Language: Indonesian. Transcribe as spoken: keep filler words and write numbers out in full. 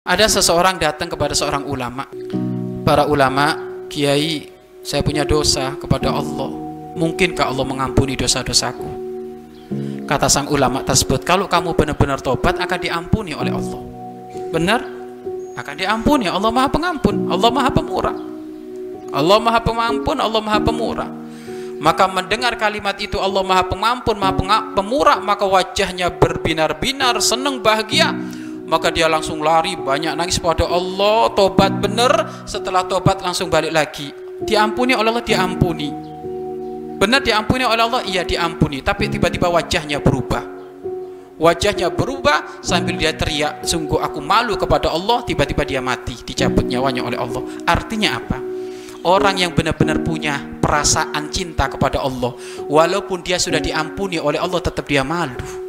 Ada seseorang datang kepada seorang ulama. Para ulama, kiai, saya punya dosa kepada Allah. Mungkinkah Allah mengampuni dosa-dosaku? Kata sang ulama tersebut, kalau kamu benar-benar tobat akan diampuni oleh Allah. Benar? Akan diampuni. Allah Maha Pengampun, Allah Maha Pemurah. Allah Maha Pengampun, Allah Maha Pemurah. Maka mendengar kalimat itu, Allah Maha Pengampun, Maha Pemurah, maka wajahnya berbinar-binar, senang, bahagia. Maka dia langsung lari, banyak nangis pada Allah, tobat benar. Setelah tobat langsung balik lagi. Diampuni oleh Allah, diampuni. Benar diampuni oleh Allah, iya diampuni. Tapi tiba-tiba wajahnya berubah. Wajahnya berubah sambil dia teriak, sungguh aku malu kepada Allah. Tiba-tiba dia mati, dicabut nyawanya oleh Allah. Artinya apa? Orang yang benar-benar punya perasaan cinta kepada Allah, walaupun dia sudah diampuni oleh Allah, tetap dia malu.